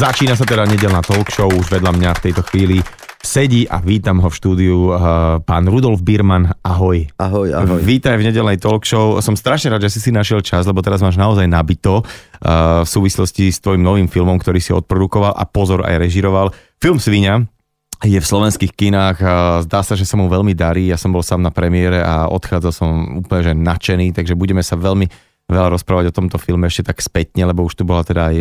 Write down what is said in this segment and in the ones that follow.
Začína sa teda nedeľná talk show, už vedľa mňa v tejto chvíli sedí a vítam ho v štúdiu pán Rudolf Biermann, ahoj. Ahoj, ahoj. Vítaj v nedeľnej talk show. Som strašne rád, že si našiel čas, lebo teraz máš naozaj nabito v súvislosti s tvojim novým filmom, ktorý si odprodukoval a pozor aj režiroval. Film Sviňa je v slovenských kinách, zdá sa, že sa mu veľmi darí, ja som bol sám na premiére a odchádzal som úplne že nadšený, takže budeme sa veľmi rozprávať o tomto filme ešte tak spätne, lebo už tu bola teda aj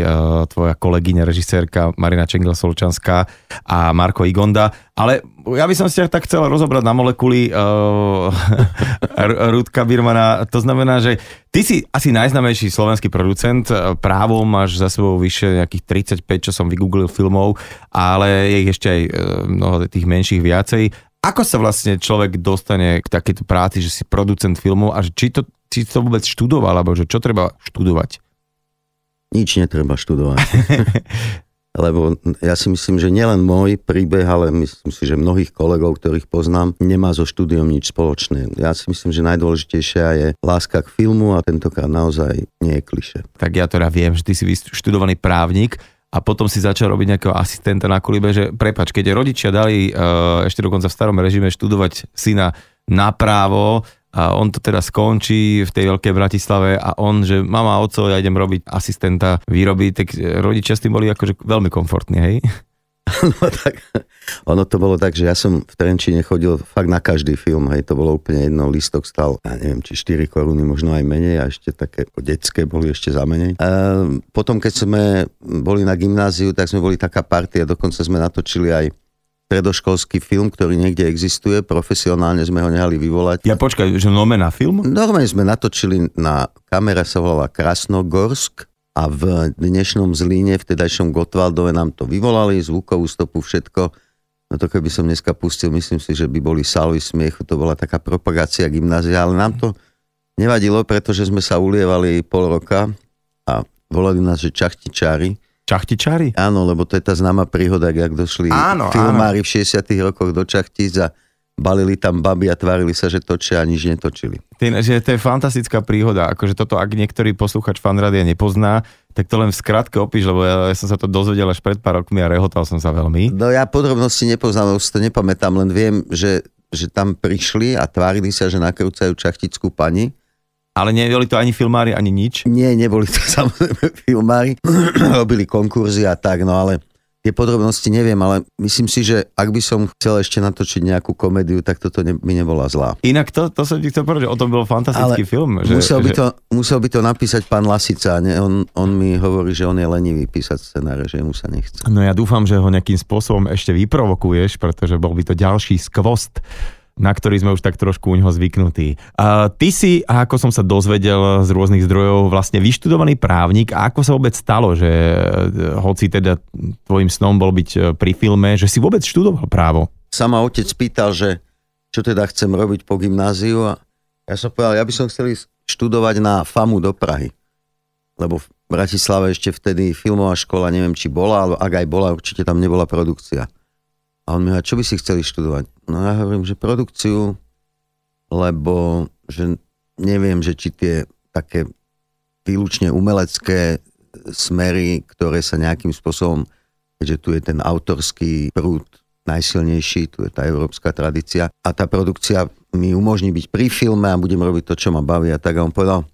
tvoja kolegyňa, režisérka Mariana Čengel Solčanská a Marko Igonda, ale ja by som si tak chcel rozobrať na molekuly Rudka Biermanna, to znamená, že ty si asi najznámejší slovenský producent, právom máš za sebou vyše nejakých 35, čo som vygooglil filmov, ale je ich ešte aj mnoho tých menších viacej. Ako sa vlastne človek dostane k takejto práci, že si producent filmov a či to vôbec študoval, alebo že čo treba študovať? Nič netreba študovať. Lebo ja si myslím, že nielen môj príbeh, ale myslím si, že mnohých kolegov, ktorých poznám, nemá so štúdiom nič spoločné. Ja si myslím, že najdôležitejšia je láska k filmu a tentokrát naozaj nie je klišé. Tak ja teda viem, že ty si študovaný právnik a potom si začal robiť nejakého asistenta na Kolibe, že prepáč, keď rodičia dali ešte dokonca v starom režime študovať syna na právo, a on to teda skončí v tej veľkej Bratislave a on, že mama, oco, ja idem robiť asistenta výroby, tak rodičia s tým boli akože veľmi komfortní, hej? No tak, ono to bolo tak, že ja som v Trenčíne chodil fakt na každý film, hej, to bolo úplne jedno, lístok stal, ja neviem, či 4 koruny, možno aj menej a ešte také detské boli ešte za menej. Potom, keď sme boli na gymnáziu, tak sme boli taká partia, dokonca sme natočili aj stredoškolský film, ktorý niekde existuje, profesionálne sme ho nehali vyvolať. Ja počkaj, že nomená film? Normálne sme natočili na kamera sa volala Krasnogorsk a v dnešnom Zlíne, v vtedajšom Gottwaldove nám to vyvolali, zvukovú stopu, všetko. No to keby som dneska pustil, myslím si, že by boli salvy smiechu, to bola taká propagácia gymnázia, ale nám to nevadilo, pretože sme sa ulievali pol roka a volali nás, že čachtičári. Čachtičári? Áno, lebo to je tá známa príhoda, jak došli filmári v 60. rokoch do Čachtíc a balili tam baby a tvárili sa, že točia a nič netočili. To je fantastická príhoda, akože toto, ak niektorý posluchač fanrádia nepozná, tak to len v skratke opíš, lebo ja som sa to dozvedel až pred pár rokmi a rehotal som sa veľmi. No ja podrobnosti nepoznám, už si to nepamätám, len viem, že tam prišli a tvárili sa, že nakrúcajú čachtickú pani. Ale neboli to ani filmári, ani nič? Nie, neboli to samozrejme filmári. Robili konkurzy a tak, no ale tie podrobnosti neviem, ale myslím si, že ak by som chcel ešte natočiť nejakú komédiu, tak toto by nebola zlá. Inak to som ti chcel povedať, o tom bol fantastický ale film. Musel by to napísať pán Lasica, ne? On mi hovorí, že on je lenivý písať scenáre, že mu sa nechce. No ja dúfam, že ho nejakým spôsobom ešte vyprovokuješ, pretože bol by to ďalší skvost, na ktorý sme už tak trošku u neho zvyknutí. Ty si, ako som sa dozvedel z rôznych zdrojov, vlastne vyštudovaný právnik a ako sa vôbec stalo, že hoci teda tvojim snom bol byť pri filme, že si vôbec študoval právo? Sama otec pýtal, že čo teda chcem robiť po gymnáziu a ja som povedal, ja by som chcel ísť študovať na FAMU do Prahy, lebo v Bratislave ešte vtedy filmová škola, neviem či bola, ale ak aj bola, určite tam nebola produkcia. A on mi hovorí, čo by si chceli študovať? No ja hovorím, že produkciu, lebo že neviem, že či tie také výlučne umelecké smery, ktoré sa nejakým spôsobom, že tu je ten autorský prúd najsilnejší, tu je tá európska tradícia a tá produkcia mi umožní byť pri filme a budem robiť to, čo ma baví a tak. A on povedal,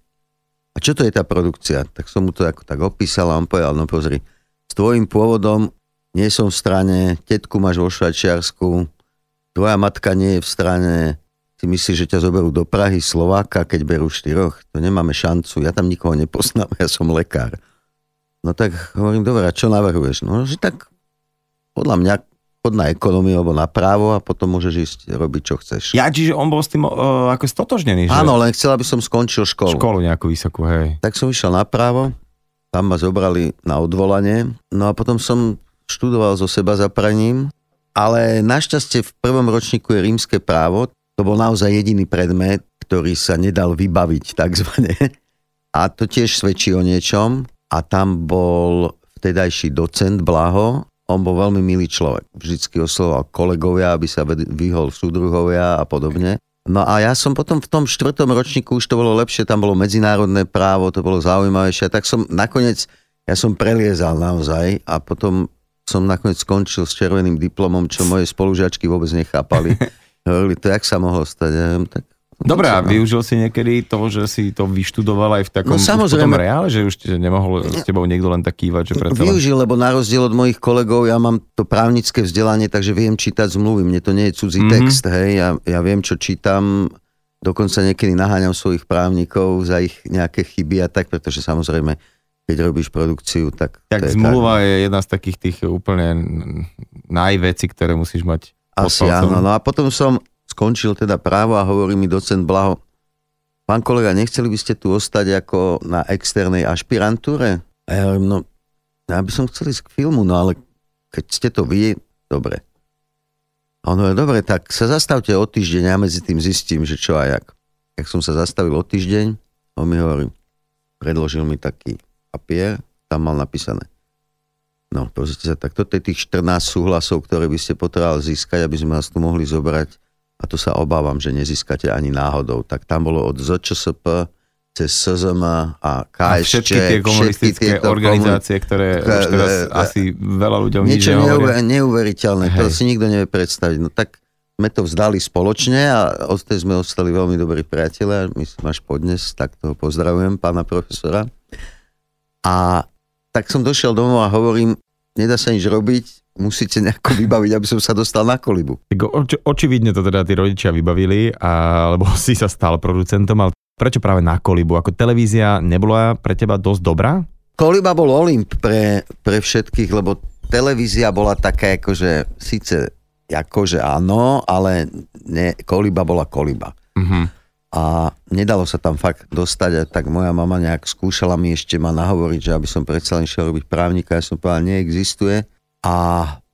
a čo to je tá produkcia? Tak som mu to ako tak opísal a on povedal, no pozri, s tvojím pôvodom nie som v strane, tetku máš vo Švajčiarsku, tvoja matka nie je v strane, ty myslíš, že ťa zoberú do Prahy Slováka, keď berú 4, to nemáme šancu, ja tam nikoho nepoznám, ja som lekár. No tak hovorím, dobre, a čo navrhuješ? No, že tak podľa mňa chod na ekonómiu alebo na právo a potom môžeš ísť robiť, čo chceš. Ja, čiže on bol s tým ako stotožnený, že? Áno, len chcel, aby som skončil školu. Školu nejakú vysokú, hej. Tak som išiel na právo, tam ma zobrali na odvolanie, no a potom som študoval zo seba zapraním, ale našťastie v prvom ročníku je rímske právo. To bol naozaj jediný predmet, ktorý sa nedal vybaviť takzvané. A to tiež svedčí o niečom. A tam bol vtedajší docent Blaho. On bol veľmi milý človek. Vždycky oslovoval kolegovia, aby sa vyhol súdruhovia a podobne. No a ja som potom v tom 4. ročníku, už to bolo lepšie, tam bolo medzinárodné právo, to bolo zaujímavejšie. Tak som nakoniec Ja som preliezal naozaj a potom som nakoniec skončil s červeným diplomom, čo moje spolužiačky vôbec nechápali. Hovorili, to jak sa mohlo stať? Ja viem, tak... Dobre, a využil si niekedy to, že si to vyštudoval aj v takom, no, v tom reále, že už nemohol s tebou niekto len tak kývať? Využil, lebo na rozdiel od mojich kolegov, ja mám to právnické vzdelanie, takže viem čítať zmluvy, mne to nie je cudzí text, hej, ja viem, čo čítam, dokonca niekedy naháňam svojich právnikov za ich nejaké chyby a tak, pretože samozrejme, keď robíš produkciu, tak zmluva je jedna z takých tých úplne najvecí, ktoré musíš mať. Asi áno, no a potom som skončil teda právo a hovorí mi docent Blaho, pán kolega, nechceli by ste tu ostať ako na externej ašpirantúre? A ja hovorím, no, ja by som chcel ísť k filmu, no ale keď ste to vy, dobre. A on hovorí, dobre, tak sa zastavte o týždeň, ja medzi tým zistím, že čo a jak. Jak som sa zastavil o týždeň, on mi hovorí, predložil mi taký papier, tam mal napísané. No, pozrite sa, tak toto je tých 14 súhlasov, ktoré by ste potrebovali získať, aby sme vás tu mohli zobrať. A to sa obávam, že nezískate ani náhodou. Tak tam bolo od ZČSP cez SZM a KSČ. Všetky tie komunistické organizácie, ktoré už teraz asi veľa ľuďom nič nehovoria. Niečo neuveriteľné, to si nikto nevie predstaviť. No tak sme to vzdali spoločne a od tej sme ostali veľmi dobrí priatelia. Myslím, až podnes, tak toho pozdravujem, pána profesora. A tak som došiel domov a hovorím, nedá sa nič robiť, musíte nejako vybaviť, aby som sa dostal na Kolibu. Očividne to teda tí rodičia vybavili, alebo si sa stal producentom, ale prečo práve na Kolibu? Ako televízia nebola pre teba dosť dobrá? Koliba bol Olymp pre všetkých, lebo televízia bola taká akože, síce akože áno, ale ne, Koliba bola Koliba. Mhm. A nedalo sa tam fakt dostať, a tak moja mama nejak skúšala mi ešte ma nahovoriť, že aby som predsa len šiel robiť právnika, ja som povedal, neexistuje. A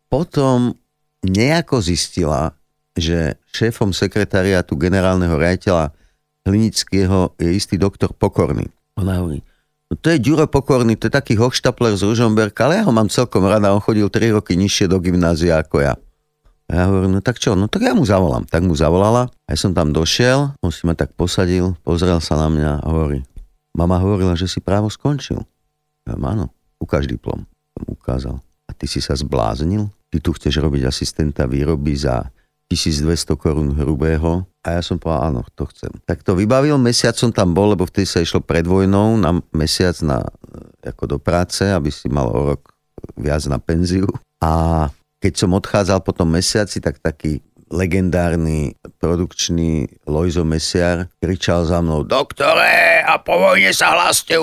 potom nejako zistila, že šéfom sekretariátu generálneho riaditeľa Hlinického je istý doktor Pokorný. Ona hovorí, no to je Ďuro Pokorný, to je taký hochštapler z Ružomberka, ale ja ho mám celkom rada, on chodil 3 roky nižšie do gymnázia ako ja. A ja hovorím, no tak čo, no tak ja mu zavolám. Tak mu zavolala, ja som tam došiel, on si ma tak posadil, pozrel sa na mňa a hovorí, mama hovorila, že si právo skončil. Ja hovorím, áno, ukáž diplom. Tam ukázal. A ty si sa zbláznil? Ty tu chceš robiť asistenta výroby za 1200 korún hrubého? A ja som povedal, áno, to chcem. Tak to vybavil, mesiac som tam bol, lebo vtedy sa išlo pred vojnou na mesiac ako do práce, aby si mal o rok viac na penziu. A keď som odchádzal po tom mesiaci, tak taký legendárny produkčný Lojzo Mesiar kričal za mnou, doktore, a po vojne sa hláste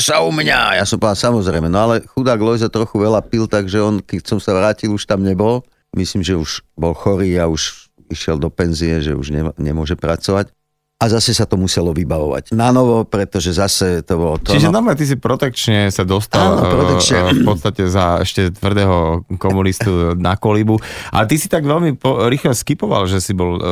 sa u mňa. Ja som povedal, samozrejme, no ale chudák Lojzo trochu veľa pil, takže on, keď som sa vrátil, už tam nebol. Myslím, že už bol chorý a už išiel do penzie, že už nemôže pracovať. A zase sa to muselo vybavovať. Na novo, pretože zase to bolo to. Čiže ty si protekčne sa dostal v podstate za ešte tvrdého komunistu na Kolibu. Ale ty si tak veľmi rýchlo skipoval, že si bol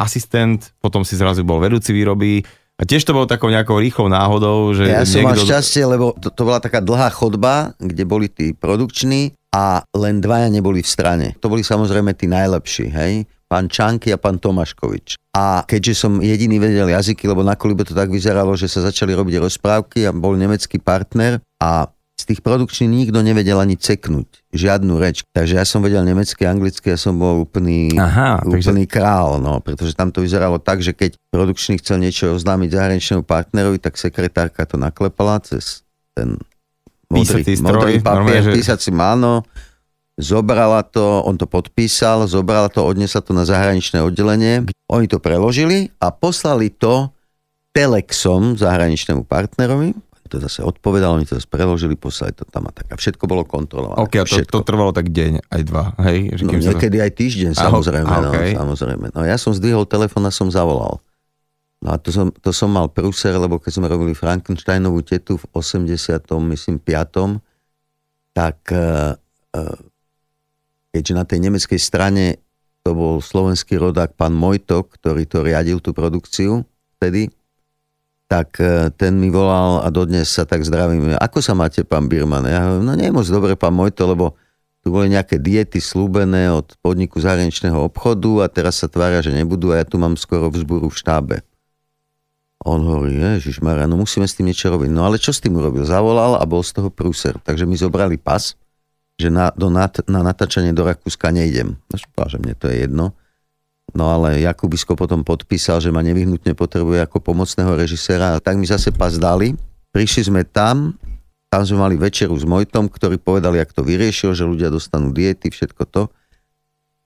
asistent, potom si zrazu bol vedúci výroby. A tiež to bolo takou nejakou rýchlou náhodou, že ja som mal šťastie, lebo to bola taká dlhá chodba, kde boli tí produkční a len dvaja neboli v strane. To boli samozrejme tí najlepší, hej? Pán Čanky a pán Tomáškovič. A keďže som jediný vedel jazyky, lebo na Kolibe to tak vyzeralo, že sa začali robiť rozprávky a bol nemecký partner a z tých produkčných nikto nevedel ani ceknúť žiadnu reč. Takže ja som vedel nemecky, anglicky, ja som bol úplný král, no, pretože tam to vyzeralo tak, že keď produkčný chcel niečo oznámiť zahraničnému partnerovi, tak sekretárka to naklepala cez ten modrý papier, písací máno, zobrala to, on to podpísal, zobrala to, odnesla to na zahraničné oddelenie. Oni to preložili a poslali to telexom zahraničnému partnerovi. To zase odpovedalo, oni to zase preložili, poslali to tam a tak. A všetko bolo kontrolované. Ok, to trvalo tak deň, aj dva, hej? No, niekedy aj týždeň, samozrejme. Okay. No, samozrejme. No, ja som zdvihol telefón a som zavolal. No a to som mal prúser, lebo keď sme robili Frankensteinovú tetu v 85., tak... keďže na tej nemeckej strane to bol slovenský rodák pán Mojto, ktorý to riadil, tú produkciu vtedy, tak ten mi volal a dodnes sa tak zdravím. Ako sa máte, pán Biermann? Ja hovorím, no nie je moc dobre, pán Mojto, lebo tu boli nejaké diety slúbené od podniku zahraničného obchodu a teraz sa tvária, že nebudú a ja tu mám skoro vzburu v štábe. On hovorí, ježišmarja, no musíme s tým niečo robiť. No ale čo s tým urobil? Zavolal a bol z toho prúser. Takže mi zobrali pas, že na natáčanie do Rakúska nejdem. Že mne to je jedno. No ale Jakubisko potom podpísal, že ma nevyhnutne potrebuje ako pomocného režiséra. Tak mi zase pas dali. Prišli sme tam sme mali večeru s Mojtom, ktorý povedal, jak to vyriešil, že ľudia dostanú diety, všetko to.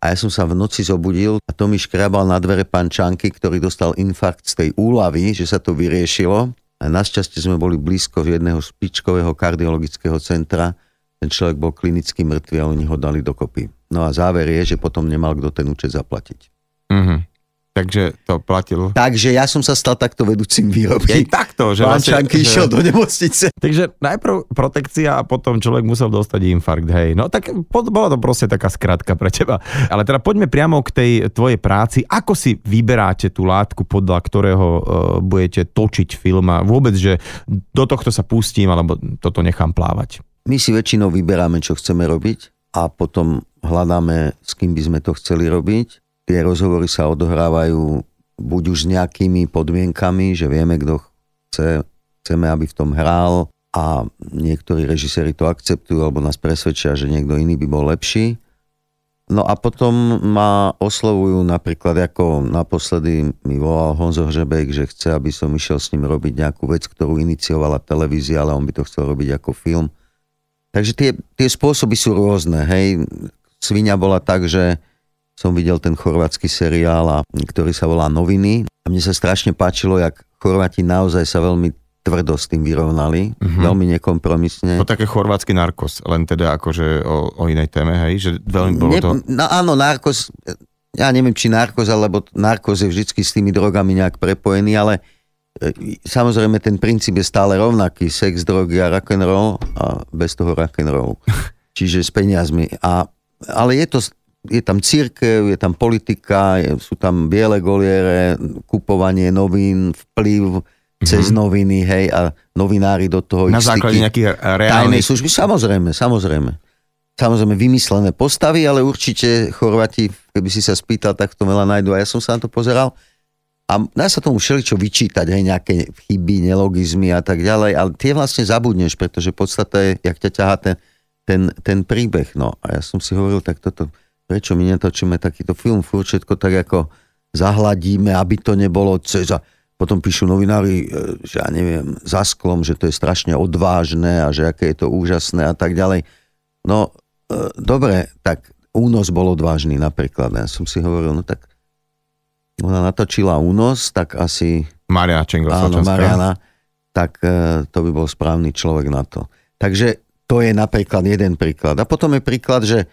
A ja som sa v noci zobudil a to mi škrabal na dvere pán Čanky, ktorý dostal infarkt z tej úlavy, že sa to vyriešilo. A našťastie sme boli blízko jedného špičkového kardiologického centra. Ten človek bol klinicky mŕtvy a oni ho dali dokopy. No a záver je, že potom nemal kto ten účet zaplatiť. Mhm. Takže to platil. Takže ja som sa stal takto vedúcim výrobky. Je takto, že pán Čanky išiel do nemocnice. Takže najprv protekcia a potom človek musel dostať infarkt, hej. No tak bola to proste taká skratka pre teba. Ale teda poďme priamo k tej tvojej práci. Ako si vyberáte tú látku, podľa ktorého budete točiť film a vôbec, že do tohto sa pustím alebo toto nechám plávať? My si väčšinou vyberáme, čo chceme robiť a potom hľadáme, s kým by sme to chceli robiť. Tie rozhovory sa odohrávajú buď už s nejakými podmienkami, že vieme, kto chce, chceme, aby v tom hral a niektorí režiséri to akceptujú alebo nás presvedčia, že niekto iný by bol lepší. No a potom ma oslovujú napríklad, ako naposledy mi volal Honzo Hřebek, že chce, aby som išiel s ním robiť nejakú vec, ktorú iniciovala televízia, ale on by to chcel robiť ako film. Takže tie spôsoby sú rôzne, hej. Sviňa bola tak, že som videl ten chorvátsky seriál, ktorý sa volá Noviny. A mne sa strašne páčilo, jak Chorváti naozaj sa veľmi tvrdo s tým vyrovnali. Mm-hmm. Veľmi nekompromisne. To také chorvátsky narkos, len teda akože o inej téme, hej? Že veľmi bolo to... No áno, narkos, ja neviem, či narkos, alebo narkos je vždycky s tými drogami nejak prepojený, ale samozrejme ten princíp je stále rovnaký. Sex, drogy a rock'n'roll a bez toho rock'n'roll. Čiže s peniazmi. Ale je to... Je tam cirkev, je tam politika, sú tam biele goliere, kupovanie novín, vplyv cez noviny, hej, a novinári do toho... Na základe nejakých reálnych... Tajnej služby, samozrejme. Samozrejme, vymyslené postavy, ale určite Chorváti, keby si sa spýtal, tak to veľa nájdu. A ja som sa na to pozeral a dá sa tomu všeličo vyčítať, hej, nejaké chyby, nelogizmy a tak ďalej, ale tie vlastne zabudneš, pretože podstata je, jak ťa ťahá ten príbeh, no. A ja som si hovoril, tak toto... Prečo my netočíme takýto film? Furt všetko tak ako zahladíme, aby to nebolo cez... Potom píšu novinári, že ja neviem, za sklom, že to je strašne odvážne a že aké je to úžasné a tak ďalej. No, dobre, tak Únos bol odvážny napríklad. Ja som si hovoril, no tak ona natočila Únos, tak asi... Mariana Čengel Solčanská. Áno, Mariana, tak to by bol správny človek na to. Takže to je napríklad jeden príklad. A potom je príklad, že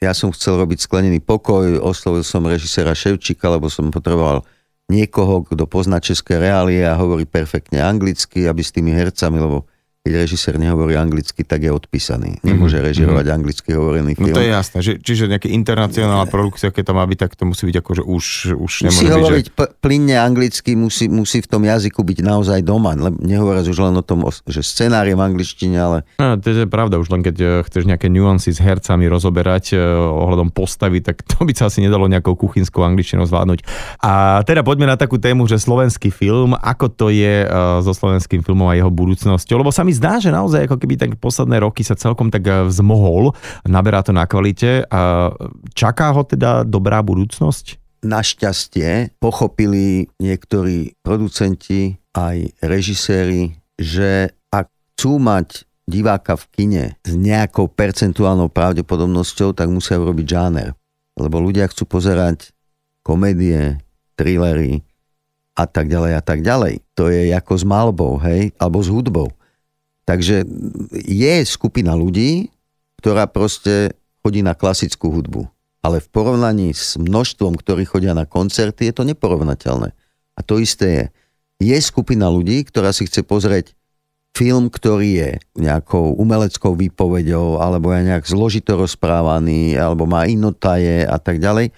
ja som chcel robiť Sklenený pokoj, oslovil som režiséra Ševčíka, lebo som potreboval niekoho, kto pozná české reálie a hovorí perfektne anglicky, aby s tými hercami, lebo keď režisér nehovorí anglicky, tak je odpísaný. Nemôže režirovať anglicky hovorený film. No to je jasné, čiže nejaká internacionálna produkcia, keď tam má byť, tak to musí byť akože už nemôže byť. Musí hovoriť plynne anglicky, musí v tom jazyku byť naozaj doma. Nehovoriac už len o tom, že scenár je v angličtine, ale... No, to je pravda, už len keď chceš nejaké nuancy s hercami rozoberať ohľadom postavy, tak to by sa asi nedalo nejakou kuchynskou angličtinou zvládnuť. A teda poďme na takú tému, že slovenský film, ako to je so slovenským filmom a jeho budúcnosťou, lebo sa zdá, že naozaj ako keby tak posledné roky sa celkom tak vzmohol, naberá to na kvalite a čaká ho teda dobrá budúcnosť? Našťastie pochopili niektorí producenti aj režiséri, že ak chcú mať diváka v kine s nejakou percentuálnou pravdepodobnosťou, tak musia urobiť žáner. Lebo ľudia chcú pozerať komédie, thrillery a tak ďalej a tak ďalej. To je ako s malbou, hej? Alebo s hudbou. Takže je skupina ľudí, ktorá proste chodí na klasickú hudbu. Ale v porovnaní s množstvom, ktorí chodia na koncerty, je to neporovnateľné. A to isté je. Je skupina ľudí, ktorá si chce pozrieť film, ktorý je nejakou umeleckou výpovedou, alebo je nejak zložito rozprávaný, alebo má inotaje a tak ďalej.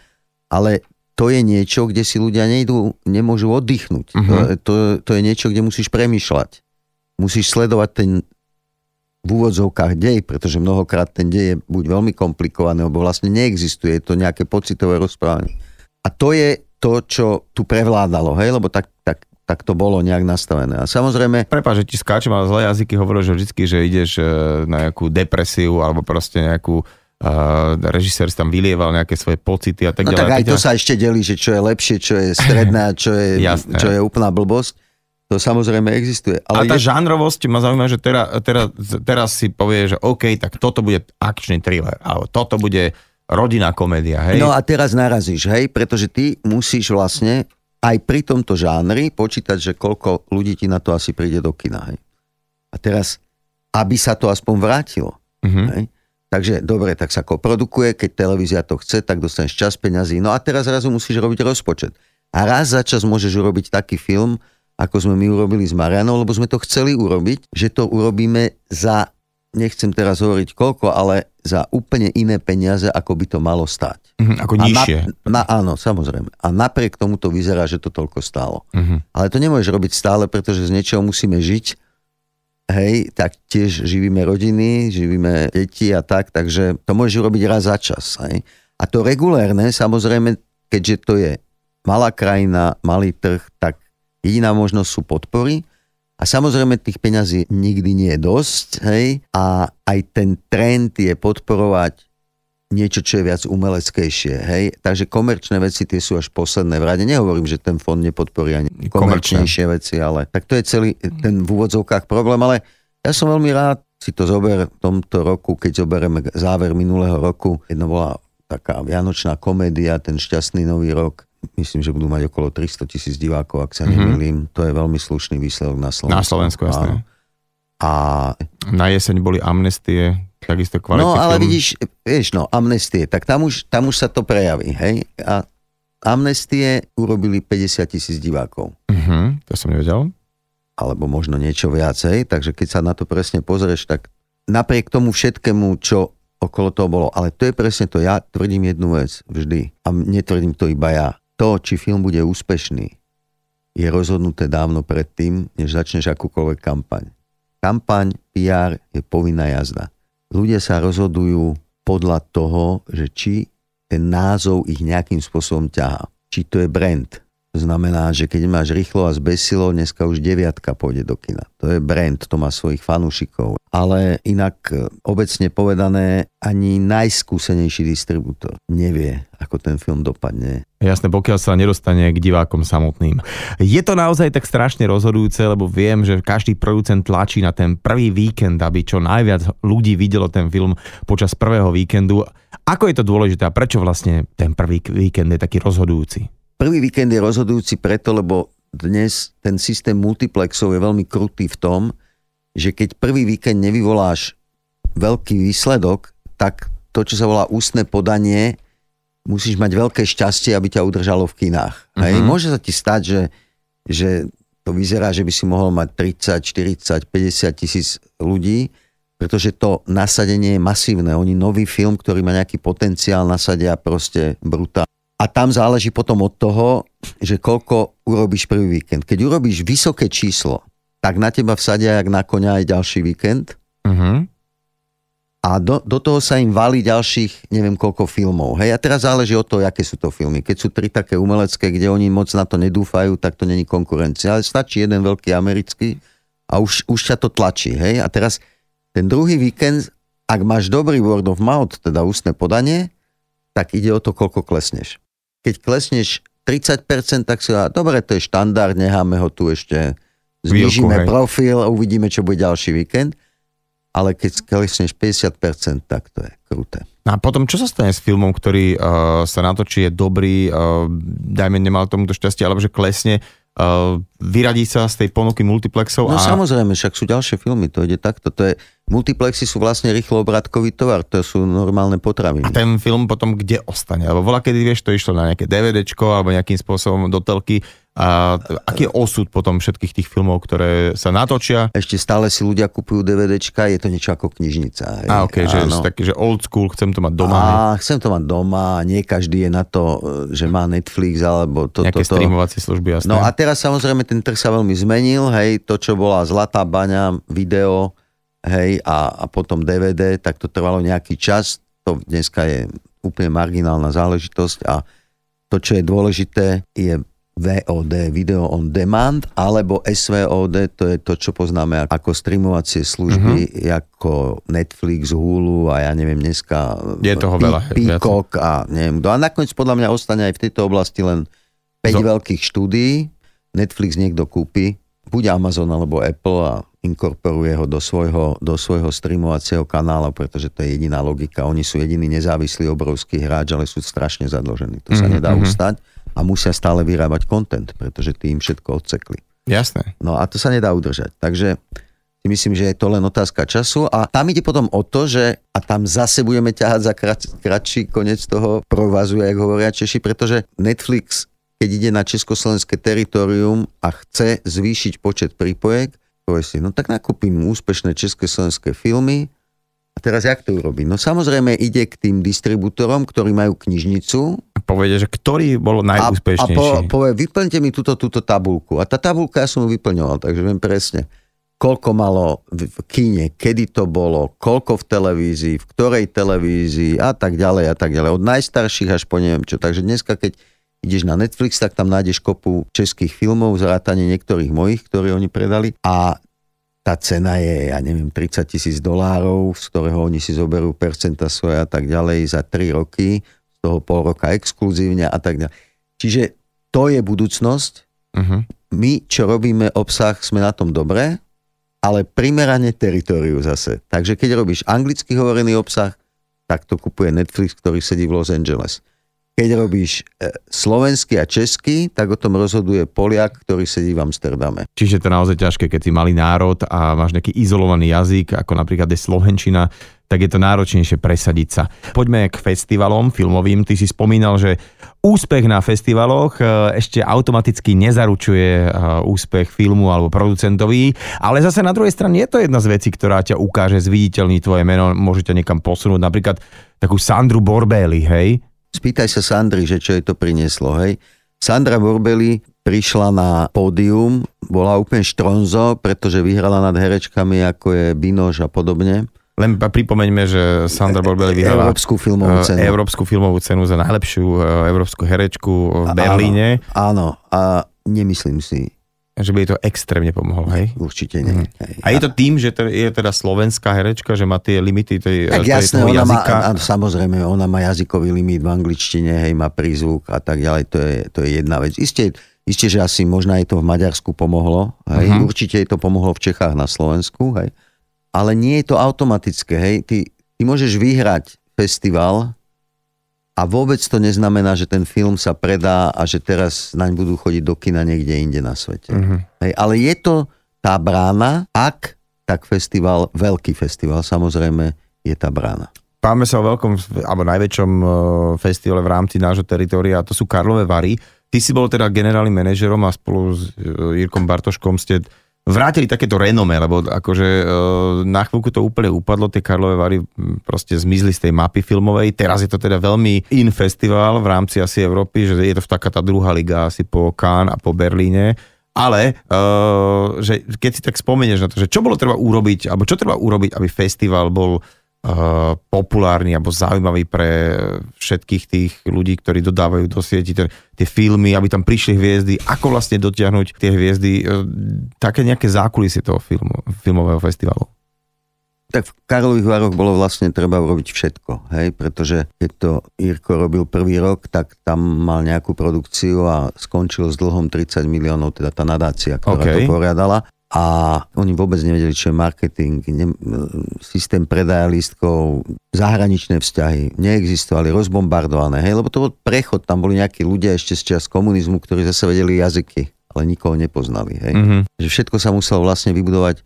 Ale to je niečo, kde si ľudia nemôžu oddychnúť. To je niečo, kde musíš premýšľať. Musíš sledovať ten v úvodzovkách dej, pretože mnohokrát ten dej je buď veľmi komplikovaný, alebo vlastne neexistuje, je to nejaké pocitové rozprávanie. A to je to, čo tu prevládalo, hej? Lebo tak tak to bolo nejak nastavené. A samozrejme... Prepáč, že ti skáčem, ale zlé jazyky hovorili, že vždy, že ideš na nejakú depresiu alebo proste nejakú... režisér tam vylieval nejaké svoje pocity a tak ďalej. No tak aj to sa ešte delí, že čo je lepšie, čo je stredná, čo je úplná blbosť. To samozrejme existuje. Ale tá žánrovosť ma zaujíma, že teraz si povie, že OK, tak toto bude akčný thriller, alebo toto bude rodinná komédia, hej? No a teraz narazíš, hej? Pretože ty musíš vlastne aj pri tomto žánri počítať, že koľko ľudí ti na to asi príde do kina, hej? A teraz, aby sa to aspoň vrátilo, hej? Takže dobre, tak sa koprodukuje, keď televízia to chce, tak dostaneš čas peňazí. No a teraz zrazu musíš robiť rozpočet. A raz za čas môžeš urobiť taký film, ako sme my urobili s Marianou, lebo sme to chceli urobiť, že to urobíme za, nechcem teraz hovoriť koľko, ale za úplne iné peniaze, ako by to malo stáť. Mm-hmm, ako nižšie. Áno, samozrejme. A napriek tomu to vyzerá, že to toľko stálo. Mm-hmm. Ale to nemôžeš robiť stále, pretože z niečoho musíme žiť. Hej, tak tiež živíme rodiny, živíme deti a tak, takže to môžeš urobiť raz za čas. Hej. A to regulérne, samozrejme, keďže to je malá krajina, malý trh, tak jediná možnosť sú podpory. A samozrejme, tých peňazí nikdy nie je dosť. Hej. A aj ten trend je podporovať niečo, čo je viac umeleckejšie. Hej. Takže komerčné veci, tie sú až posledné v rade. Nehovorím, že ten fond nepodporí ani komerčnejšie veci, ale tak to je celý ten v úvodzovkách problém, ale ja som veľmi rád, si to zober v tomto roku, keď zoberieme záver minulého roku. Jedno bola taká vianočná komédia, ten šťastný nový rok. Myslím, že budú mať okolo 300,000 divákov, ak sa nemýlim. To je veľmi slušný výsledok na Slovensku. Na Slovensku, jasné. A na jeseň boli amnestie, takisto kvalitný. No ale vidíš, amnestie, tak tam už sa to prejaví, hej? A amnestie urobili 50,000 divákov. Uh-huh, to som nevedel. Alebo možno niečo viacej, takže keď sa na to presne pozrieš, tak napriek tomu všetkému, čo okolo toho bolo, ale to je presne to, ja tvrdím jednu vec vždy a netvrdím to iba ja. To, či film bude úspešný, je rozhodnuté dávno predtým, než začneš akúkoľvek kampaň. Kampaň, PR je povinná jazda. Ľudia sa rozhodujú podľa toho, že či ten názov ich nejakým spôsobom ťahá. Či to je brand. To znamená, že keď máš Rýchlo a zbesilo, dneska už 9 pôjde do kina. To je brand, to má svojich fanúšikov. Ale inak obecne povedané, ani najskúsenejší distribútor nevie, ako ten film dopadne. Jasné, pokiaľ sa nedostane k divákom samotným. Je to naozaj tak strašne rozhodujúce, lebo viem, že každý producent tlačí na ten prvý víkend, aby čo najviac ľudí videlo ten film počas prvého víkendu. Ako je to dôležité a prečo vlastne ten prvý víkend je taký rozhodujúci? Prvý víkend je rozhodujúci preto, lebo dnes ten systém multiplexov je veľmi krutý v tom, že keď prvý víkend nevyvoláš veľký výsledok, tak to, čo sa volá ústne podanie, musíš mať veľké šťastie, aby ťa udržalo v kinách. Uh-huh. Hej? Môže sa ti stať, že to vyzerá, že by si mohol mať 30, 40, 50,000 ľudí, pretože to nasadenie je masívne. Oni nový film, ktorý má nejaký potenciál, nasadia proste brutálne. A tam záleží potom od toho, že koľko urobíš prvý víkend. Keď urobíš vysoké číslo, tak na teba vsadia jak na koňa aj ďalší víkend. Uh-huh. A do toho sa im valí ďalších, neviem koľko filmov. Hej, a teraz záleží od toho, aké sú to filmy. Keď sú 3 také umelecké, kde oni moc na to nedúfajú, tak to není konkurencia. Ale stačí jeden veľký americký a už ťa to tlačí. Hej? A teraz ten druhý víkend, ak máš dobrý word of mouth, teda ústne podanie, tak ide o to, koľko klesneš. Keď klesneš 30%, tak si dá, dobre, to je štandard, necháme ho tu ešte, znižíme profil a uvidíme, čo bude ďalší víkend. Ale keď klesneš 50%, tak to je kruté. A potom, čo sa stane s filmom, ktorý sa natočí, je dobrý, dajme nemal tomuto šťastie, alebo že klesne, vyradí sa z tej ponuky multiplexov? No samozrejme, však sú ďalšie filmy, to ide takto. To je, multiplexy sú vlastne rýchloobratkový tovar, to sú normálne potraviny. A ten film potom kde ostane? Lebo voľakedy, vieš, to išlo na nejaké DVDčko alebo nejakým spôsobom do telky. A aký je osud potom všetkých tých filmov, ktoré sa natočia? Ešte stále si ľudia kupujú DVDčka, je to niečo ako knižnica. A okej, že old school, chcem to mať doma. A chcem to mať doma, nie každý je na to, že má Netflix alebo toto. Nejaké streamovacie služby, jasné. No a teraz samozrejme ten trh sa veľmi zmenil, hej, to čo bola zlatá baňa, video, hej, a potom DVD, tak to trvalo nejaký čas, to dneska je úplne marginálna záležitosť a to, čo je dôležité, je VOD, Video on Demand, alebo SVOD, to je to, čo poznáme ako streamovacie služby, ako Netflix, Hulu a ja neviem, dneska je toho veľa. Peacock a neviem. A nakoniec podľa mňa ostane aj v tejto oblasti len 5 veľkých štúdií. Netflix niekto kúpi, buď Amazon alebo Apple a inkorporuje ho do svojho streamovacieho kanála, pretože to je jediná logika. Oni sú jediný nezávislý obrovský hráč, ale sú strašne zadložení. To sa nedá ustať a musia stále vyrábať content, pretože tí im všetko odsekli. Jasné. No a to sa nedá udržať. Takže myslím, že je to len otázka času a tam ide potom o to, že a tam zase budeme ťahať za kratší koniec toho provazu, jak hovoria Češi, pretože Netflix, keď ide na československé teritorium a chce zvýšiť počet prípojek, povie si, no tak nakúpim úspešné československé filmy a teraz jak to urobí? No samozrejme ide k tým distribútorom, ktorí majú knižnicu. Povede, že ktorý bol najúspešnejší. A povie, vyplňte mi túto tabuľku. A tá tabuľka, ja som ju vyplňoval, takže viem presne, koľko malo v kine, kedy to bolo, koľko v televízii, v ktorej televízii a tak ďalej. Od najstarších až po neviem čo. Takže dneska, keď ideš na Netflix, tak tam nájdeš kopu českých filmov, zrátane niektorých mojich, ktoré oni predali. A tá cena je, ja neviem, $30,000, z ktorého oni si zoberú percenta svoje a tak ďalej za 3 roky, z toho pol roka exkluzívne a tak ďalej. Čiže to je budúcnosť. Uh-huh. My, čo robíme obsah, sme na tom dobré, ale primerane teritoriu zase. Takže keď robíš anglicky hovorený obsah, tak to kupuje Netflix, ktorý sedí v Los Angeles. Keď robíš slovenský a český, tak o tom rozhoduje Poliak, ktorý sedí v Amsterdame. Čiže to je naozaj ťažké, keď si malý národ a máš nejaký izolovaný jazyk, ako napríklad je slovenčina, tak je to náročnejšie presadiť sa. Poďme k festivalom filmovým. Ty si spomínal, že úspech na festivaloch ešte automaticky nezaručuje úspech filmu alebo producentovi, ale zase na druhej strane je to jedna z vecí, ktorá ťa ukáže, zviditeľní tvoje meno, môžete niekam posunúť, napríklad takú Sandru Borbély, hej? Spýtaj sa Sandry, že čo jej to prinieslo, hej. Sandra Borbély prišla na pódium, bola úplne štronzo, pretože vyhrala nad herečkami, ako je Binoš a podobne. Len pripomeňme, že Sandra Borbély vyhrala Európsku filmovú cenu za najlepšiu európsku herečku v Berlíne. Áno, a nemyslím si, že by jej to extrémne pomohlo, hej? Určite nie. A je to tým, že je teda slovenská herečka, že má tie limity tej jazyka? Tak jasné, ona má, samozrejme, ona má jazykový limit v angličtine, hej, má prízvuk a tak ďalej, to je jedna vec. Isté, že asi možno jej to v Maďarsku pomohlo, hej? Uh-huh. Určite jej to pomohlo v Čechách na Slovensku, hej? Ale nie je to automatické, hej? Ty môžeš vyhrať festival a vôbec to neznamená, že ten film sa predá a že teraz naň budú chodiť do kina niekde inde na svete. Mm-hmm. Hej, ale je to tá brána, ak tak festival, veľký festival, samozrejme je tá brána. Páme sa o veľkom, alebo najväčšom festivale v rámci nášho teritoria, to sú Karlove Vary. Ty si bol teda generálnym manažerom a spolu s Jirkom Bartoškom ste vrátili takéto renome, lebo akože na chvíľku to úplne upadlo, tie Karlove Vary proste zmizli z tej mapy filmovej, teraz je to teda veľmi in festival v rámci asi Európy, že je to taká tá druhá liga asi po Cannes a po Berlíne, ale že keď si tak spomenieš na to, že čo bolo treba urobiť, alebo čo treba urobiť, aby festival bol populárny alebo zaujímavý pre všetkých tých ľudí, ktorí dodávajú do sieti tie filmy, aby tam prišli hviezdy, ako vlastne dotiahnuť tie hviezdy, také nejaké zákulisie toho filmového festivalu. Tak v Karlových Varoch bolo vlastne treba urobiť všetko, hej, pretože keď to Jirko robil prvý rok, tak tam mal nejakú produkciu a skončil s dlhom $30 miliónov, teda tá nadácia, ktorá to poriadala. A oni vôbec nevedeli, čo je marketing, systém predaja lístkov, zahraničné vzťahy, neexistovali, rozbombardované, hej, lebo to bol prechod, tam boli nejakí ľudia ešte z čias komunizmu, ktorí zase vedeli jazyky, ale nikoho nepoznali, hej. Mm-hmm. Že všetko sa muselo vlastne vybudovať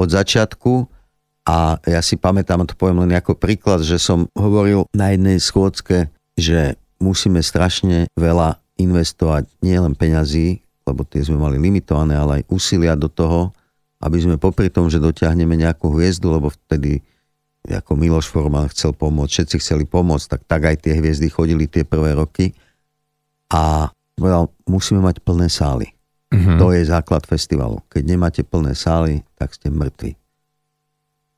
od začiatku a ja si pamätám, to poviem len ako príklad, že som hovoril na jednej schôdzke, že musíme strašne veľa investovať, nielen peňazí, lebo tie sme mali limitované, ale aj úsilia do toho, aby sme popri tom, že dotiahneme nejakú hviezdu, lebo vtedy, ako Miloš Forman chcel pomôcť, všetci chceli pomôcť, tak aj tie hviezdy chodili tie prvé roky. A povedal, musíme mať plné sály. Mm-hmm. To je základ festivalu. Keď nemáte plné sály, tak ste mŕtvi.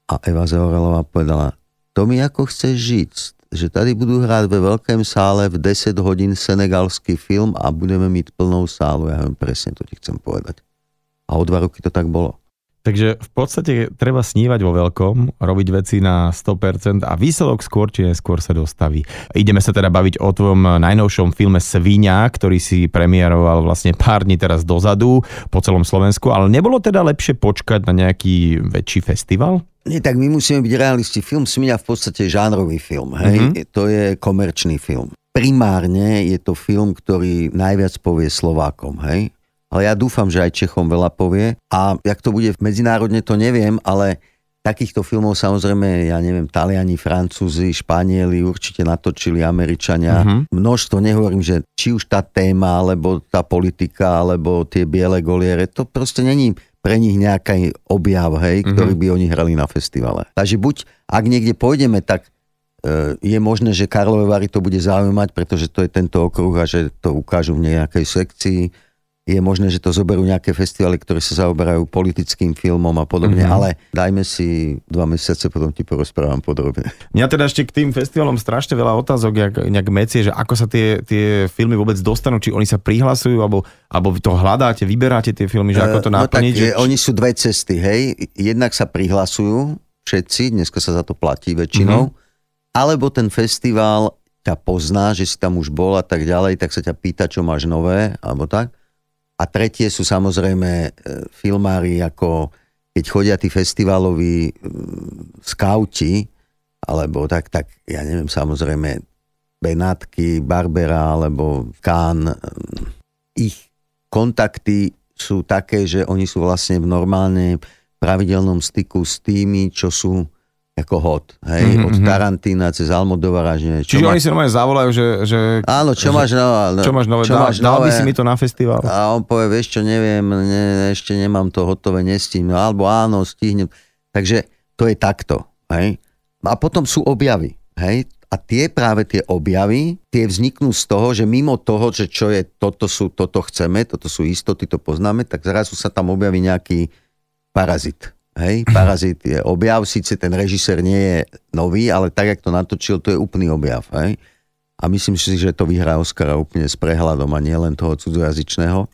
A Eva Zahoralová povedala, to mi ako chceš žiť že tady budú hrať ve veľkém sále v 10 hodín senegalský film a budeme mít plnou sálu. Ja viem, presne to ti chcem povedať. A o 2 roky to tak bolo. Takže v podstate treba snívať vo veľkom, robiť veci na 100% a výsledok skôr či neskôr sa dostaví. Ideme sa teda baviť o tvojom najnovšom filme Sviňa, ktorý si premiéroval vlastne pár dní teraz dozadu po celom Slovensku, ale nebolo teda lepšie počkať na nejaký väčší festival? Nie, tak my musíme byť realisti. Film Sviňa v podstate je žánrový film, hej? Mm-hmm. To je komerčný film. Primárne je to film, ktorý najviac povie Slovákom, hej? Ale ja dúfam, že aj Čechom veľa povie. A jak to bude medzinárodne, to neviem, ale takýchto filmov samozrejme, ja neviem, Taliani, Francúzi, Španieli určite natočili, Američania. Mm-hmm. Množstvo, nehovorím, že či už tá téma, alebo tá politika, alebo tie biele goliere, to proste není pre nich nejaký objav, hej, ktorý by oni hrali na festivale. Takže buď, ak niekde pôjdeme, tak je možné, že Karlove Vary to bude zaujímať, pretože to je tento okruh a že to ukážu v nejakej sekcii. Je možné, že to zoberú nejaké festivály, ktoré sa zaoberajú politickým filmom a podobne, ale dajme si 2 mesiace, potom ti porozprávam podrobne. Mňa teda ešte k tým festivalom strašne veľa otázok, jak mecie, že ako sa tie filmy vôbec dostanú, či oni sa prihlasujú, alebo to hľadáte, vyberáte tie filmy, že ako to naplniť? No tak, oni sú dve cesty, hej. Jednak sa prihlasujú všetci, dneska sa za to platí väčšinou, alebo ten festival ťa pozná, že si tam už bol a tak ďalej, tak sa ťa pýta, čo máš nové, alebo tak. A tretie sú samozrejme filmári, ako keď chodia tí festivaloví skauti, alebo tak, ja neviem, samozrejme Benátky, Barbera, alebo Cannes. Ich kontakty sú také, že oni sú vlastne v normálne pravidelnom styku s tými, čo sú ako hot, hej, od Tarantína cez Almodovara, že čo. Čiže oni si normálne zavolajú, že áno, čo máš nové? Čo máš nové? Dal by si mi to na festival? A on povie, vieš čo, neviem, ešte nemám to hotové, nestihnem, alebo áno, stihnem. Takže to je takto, hej. A potom sú objavy, hej. A tie objavy, tie vzniknú z toho, že mimo toho, že čo je toto chceme, toto sú istoty, to poznáme, tak zrazu sa tam objaví nejaký parazit. Hej, Parazit je objav, síce ten režisér nie je nový, ale tak, jak to natočil, to je úplný objav. Hej? A myslím si, že to vyhrá Oscara úplne s prehľadom a nie len toho cudzojazyčného.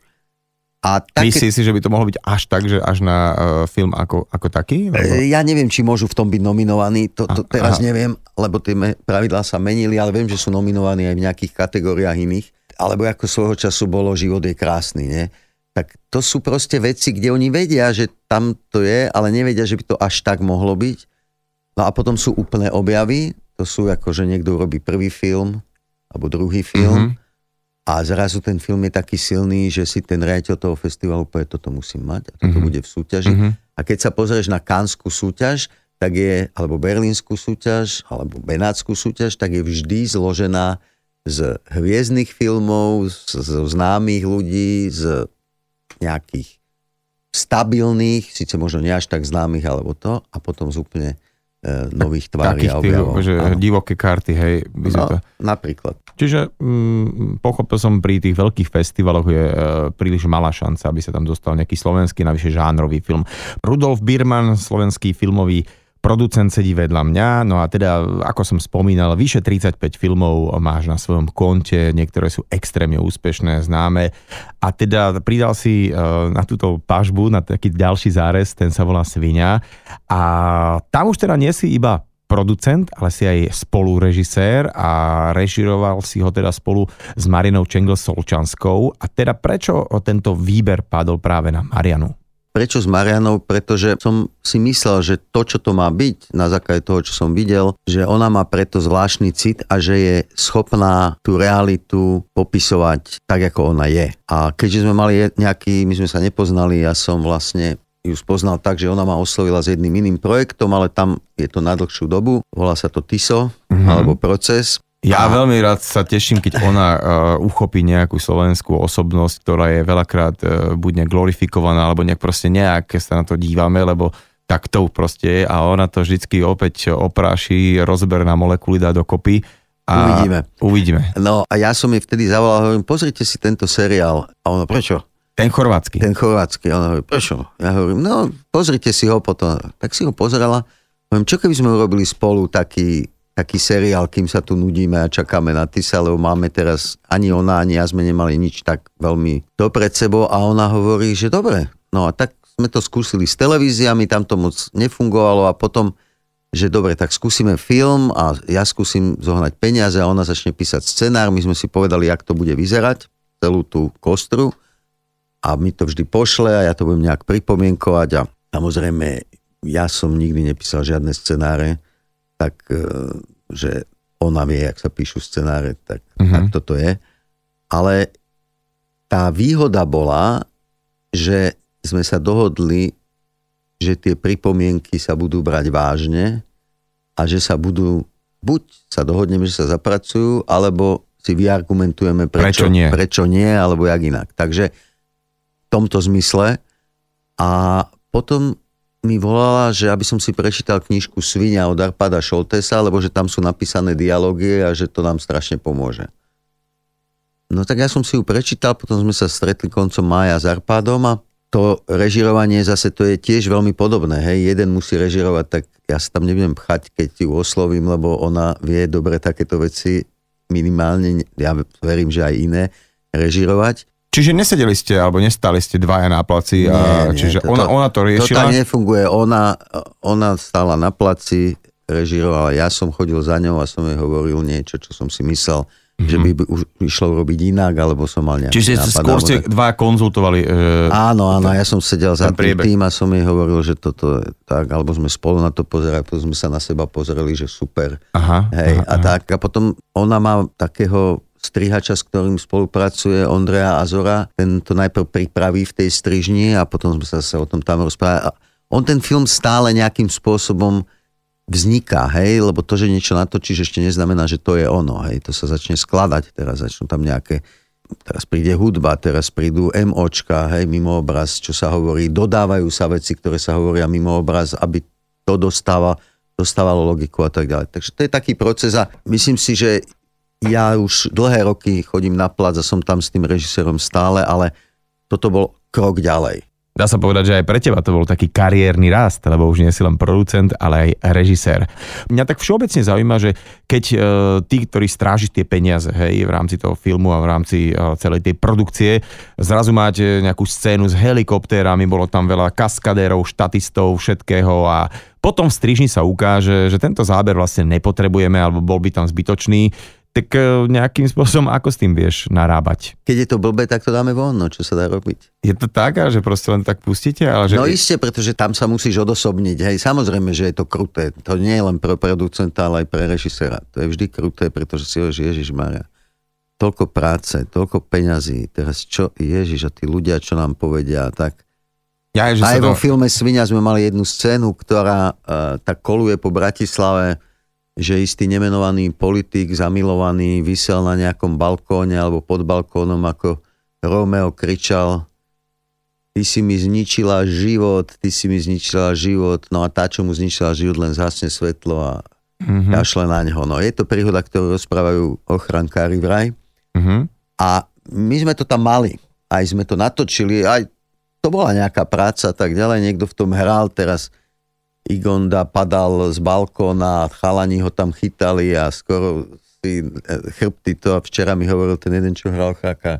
Myslíš si, že by to mohlo byť až tak, že až na film ako taký? Ja neviem, či môžu v tom byť nominovaní, to teraz neviem, lebo tie pravidlá sa menili, ale viem, že sú nominovaní aj v nejakých kategóriách iných. Alebo ako svojho času bolo Život je krásny, nie? Tak to sú proste veci, kde oni vedia, že tam to je, ale nevedia, že by to až tak mohlo byť. No a potom sú úplné objavy, to sú ako, že niekto urobí prvý film, alebo druhý film a zrazu ten film je taký silný, že si ten riaditeľ toho festivalu povie, toto musím mať a toto bude v súťaži. A keď sa pozrieš na Cannesku súťaž, tak je, alebo Berlínsku súťaž, alebo Benátsku súťaž, tak je vždy zložená z hviezdnych filmov, z známych ľudí, z nejakých stabilných, síce možno nie až tak známych, alebo to, a potom z úplne nových tvári a objavov. Takých divoké karty, hej. Napríklad. Čiže pochopil som, pri tých veľkých festivaloch je príliš malá šanca, aby sa tam dostal nejaký slovenský, navyše žánrový film. Rudolf Biermann, slovenský filmový producent, sedí vedľa mňa, no a teda, ako som spomínal, vyše 35 filmov máš na svojom konte, niektoré sú extrémne úspešné, známe. A teda pridal si na túto pažbu, na taký ďalší zárez, ten sa volá Sviňa. A tam už teda nie si iba producent, ale si aj spolurežisér a režiroval si ho teda spolu s Marianou Čengel Solčanskou. A teda prečo tento výber padol práve na Marianu? Prečo s Marianou? Pretože som si myslel, že to, čo to má byť, na základe toho, čo som videl, že ona má preto zvláštny cit a že je schopná tú realitu popisovať tak, ako ona je. A keďže sme mali nejaký, my sme sa nepoznali, ja som vlastne ju spoznal tak, že ona ma oslovila s jedným iným projektom, ale tam je to na dlhšiu dobu, volá sa to TISO, alebo Proces. Ja veľmi rád sa teším, keď ona uchopí nejakú slovenskú osobnosť, ktorá je veľakrát buď glorifikovaná, alebo nejak sa na to dívame, lebo tak to proste je a ona to vždycky opäť opráši, rozber na molekuly dá dokopy. A uvidíme. No a ja som jej vtedy zavolal, hovorím, pozrite si tento seriál. A ona, prečo? Ten chorvátsky. Ona hovorí, prečo? Ja hovorím, no pozrite si ho potom. Tak si ho pozerala. Hovorím, čo keby sme urobili spolu taký taký seriál, kým sa tu nudíme a čakáme na Tisa, lebo máme teraz, ani ona, ani ja sme nemali nič tak veľmi to pred sebou a ona hovorí, že dobre, no a tak sme to skúsili s televíziami, tam to moc nefungovalo a potom, že dobre, tak skúsime film a ja skúsim zohnať peniaze a ona začne písať scenár, my sme si povedali, jak to bude vyzerať, celú tú kostru a mi to vždy pošle a ja to budem nejak pripomienkovať a samozrejme, ja som nikdy nepísal žiadne scenáre, tak, že ona vie, jak sa píšu scenáre, tak, tak toto je. Ale tá výhoda bola, že sme sa dohodli, že tie pripomienky sa budú brať vážne a že sa budú, buď sa dohodneme, že sa zapracujú, alebo si vyargumentujeme, prečo nie, alebo jak inak. Takže v tomto zmysle a potom mi volala, že aby som si prečítal knižku Sviňa od Arpada Šoltesa, lebo že tam sú napísané dialógy a že to nám strašne pomôže. No tak ja som si ju prečítal, potom sme sa stretli koncom mája s Arpadom a to režirovanie zase to je tiež veľmi podobné, hej, jeden musí režirovať, tak ja sa tam nebudem pchať, keď ju oslovím, lebo ona vie dobre takéto veci minimálne, ja verím, že aj iné, režirovať. Čiže nesedeli ste, alebo nestali ste dvaja na placi, a čiže ona to riešila? To tak nefunguje, ona stála na placi, režirovala, ja som chodil za ňou a som jej hovoril niečo, čo som si myslel, že by už išlo robiť inak, alebo som mal nejaký nápad. Čiže skôr ste dvaja konzultovali? Áno, ja som sedel za tým a som jej hovoril, že toto je tak, alebo sme spolu na to pozerali, potom sme sa na seba pozreli, že super. A potom ona má takého strihača, s ktorým spolupracuje Ondreja Azora, ten to najprv pripraví v tej strižni a potom sme sa o tom tam rozprávali. On ten film stále nejakým spôsobom vzniká, hej, lebo to, že niečo natočíš, ešte neznamená, že to je ono, hej, to sa začne skladať, teraz začnú tam nejaké, teraz príde hudba, teraz prídu MOčka, hej, mimo obraz, čo sa hovorí, dodávajú sa veci, ktoré sa hovoria mimo obraz, aby to dostávalo logiku a tak ďalej. Takže to je taký proces a myslím si, že ja už dlhé roky chodím na plac a som tam s tým režisérom stále, ale toto bol krok ďalej. Dá sa povedať, že aj pre teba to bol taký kariérny rast, lebo už nie si len producent, ale aj režisér. Mňa tak všeobecne zaujíma, že keď tí, ktorí strážiš tie peniaze, hej, v rámci toho filmu a v rámci celej tej produkcie, zrazu máte nejakú scénu s helikoptérami, bolo tam veľa kaskadérov, štatistov, všetkého a potom v strižni sa ukáže, že tento záber vlastne nepotrebujeme alebo bol by tam zbytočný. Tak nejakým spôsobom, ako s tým vieš narábať? Keď je to blbé, tak to dáme von, no čo sa dá robiť? Je to tak, že proste len tak pustíte? Ale že... No iste, pretože tam sa musíš odosobniť, hej, samozrejme, že je to kruté, to nie je len pre producenta, ale aj pre režisera, to je vždy kruté, pretože si hovoríš, Ježišmária, toľko práce, toľko peňazí, teraz čo, Ježiš, a tí ľudia, čo nám povedia, tak... Aj vo filme Sviňa sme mali jednu scénu, ktorá tak koluje po Bratislave, že istý nemenovaný politik, zamilovaný, visel na nejakom balkóne alebo pod balkónom, ako Romeo kričal, ty si mi zničila život, ty si mi zničila život, no a tá, čo mu zničila život, len zhasne svetlo a kašle na ňo. No je to príhoda, ktorú rozprávajú ochrankári vraj. A my sme to tam mali, aj sme to natočili, aj to bola nejaká práca, tak ďalej, niekto v tom hral teraz, Igonda padal z balkóna, chalani ho tam chytali a skoro si chrbty to a včera mi hovoril ten jeden, čo hral Chaka.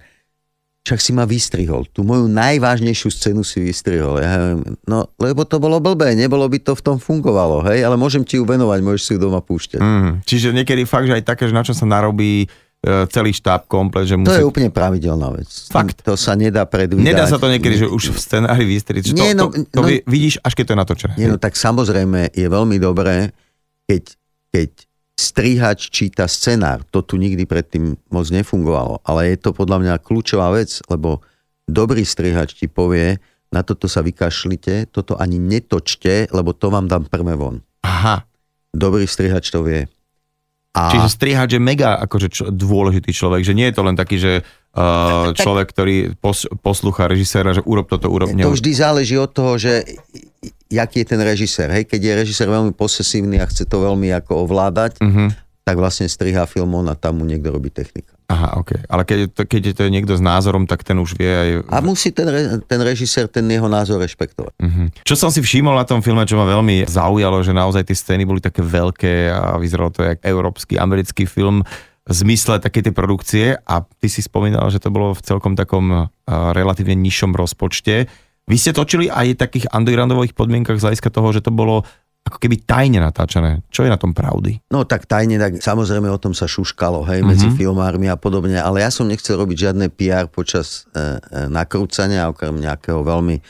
Však si ma vystrihol. Tú moju najvážnejšiu scénu si vystrihol. Ja, no, lebo to bolo blbé, nebolo by to v tom fungovalo, hej, ale môžem ti ju venovať, môžeš si ju doma púšťať. Čiže niekedy fakt, že aj také, že na čo sa narobí celý štáb komplet, že musí... To je úplne pravidelná vec. Fakt. To sa nedá predvídať. Nedá sa to niekedy, že už v scenári vystriť. To vidíš, až keď to je natočené. Nie, no tak samozrejme je veľmi dobré, keď strihač číta scenár. To tu nikdy predtým moc nefungovalo. Ale je to podľa mňa kľúčová vec, lebo dobrý strihač ti povie, na toto sa vykašlite, toto ani netočte, lebo to vám dám prvé von. Aha. Dobrý strihač to vie. Čiže strihač je mega akože dôležitý človek, že nie je to len taký, že človek, ktorý poslúcha režiséra, že urob toto, urob neho. To vždy záleží od toho, že aký je ten režisér. Hej? Keď je režisér veľmi posesívny a chce to veľmi ako ovládať, tak vlastne strihá film on a tam mu niekto robí technika. Aha, ok. Ale keď je to niekto s názorom, tak ten už vie aj... A musí ten režisér ten jeho názor rešpektovať. Uh-huh. Čo som si všimol na tom filme, čo ma veľmi zaujalo, že naozaj tie scény boli také veľké a vyzeralo to jak európsky, americký film v zmysle také tej produkcie. A ty si spomínal, že to bolo v celkom takom relatívne nižšom rozpočte. Vy ste točili aj v takých undergroundových podmienkach z hľadiska toho, že to bolo ako keby tajne natáčané. Čo je na tom pravdy? No tak tajne, tak samozrejme o tom sa šuškalo, hej, medzi filmármi a podobne, ale ja som nechcel robiť žiadne PR počas nakrúcania, okrem nejakého veľmi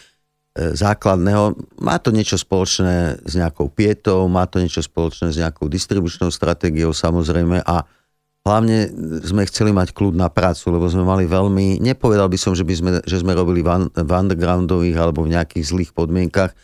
základného. Má to niečo spoločné s nejakou pietou, má to niečo spoločné s nejakou distribučnou stratégiou samozrejme a hlavne sme chceli mať kľud na prácu, lebo sme mali veľmi, nepovedal by som, že sme robili v undergroundových alebo v nejakých zlých podmienkach.